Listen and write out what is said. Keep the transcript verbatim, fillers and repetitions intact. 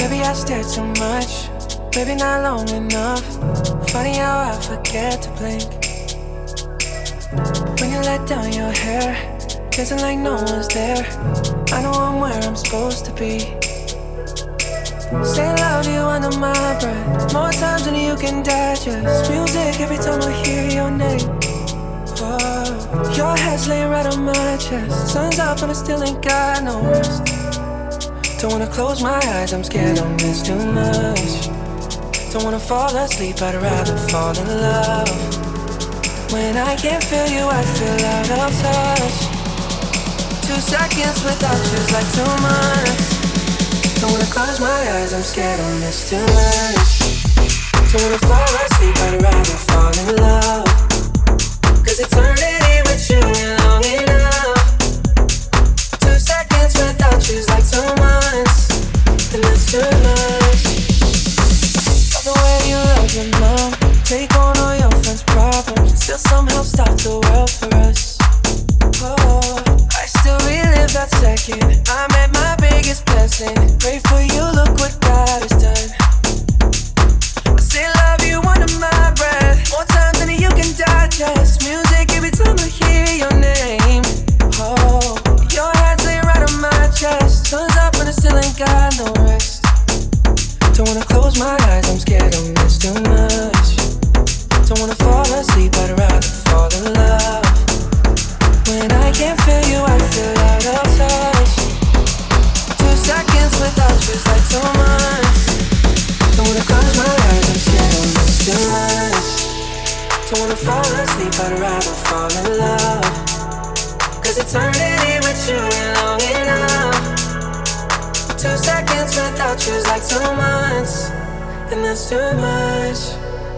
Maybe I stare too much, maybe not long enough. Funny how I forget to blink. When you let down your hair, dancing like no one's there. I know I'm where I'm supposed to be. Say I love you under my breath, more times than you can digest. Music every time I hear your name. Oh, your head's laying right on my chest. Sun's up and I still ain't got no rest. Don't wanna close my eyes, I'm scared I'll miss too much. Don't wanna fall asleep, I'd rather fall in love. When I can't feel you, I feel out of touch. Two seconds without you's like two months. Don't wanna close my eyes, I'm scared I'll miss too much. Don't wanna fall asleep, I'd rather fall in love. Cause eternity with you ain't long enough. Two seconds without you's like two months, and that's too much. Love the way you love your mom, take on all your friends' problems, still somehow stop the world for us. Oh, I still relive that second I met my biggest blessing. Pray for you, look what God has done. I say love you under my breath, more time than you can digest. Two seconds without you's like two months, and that's too much.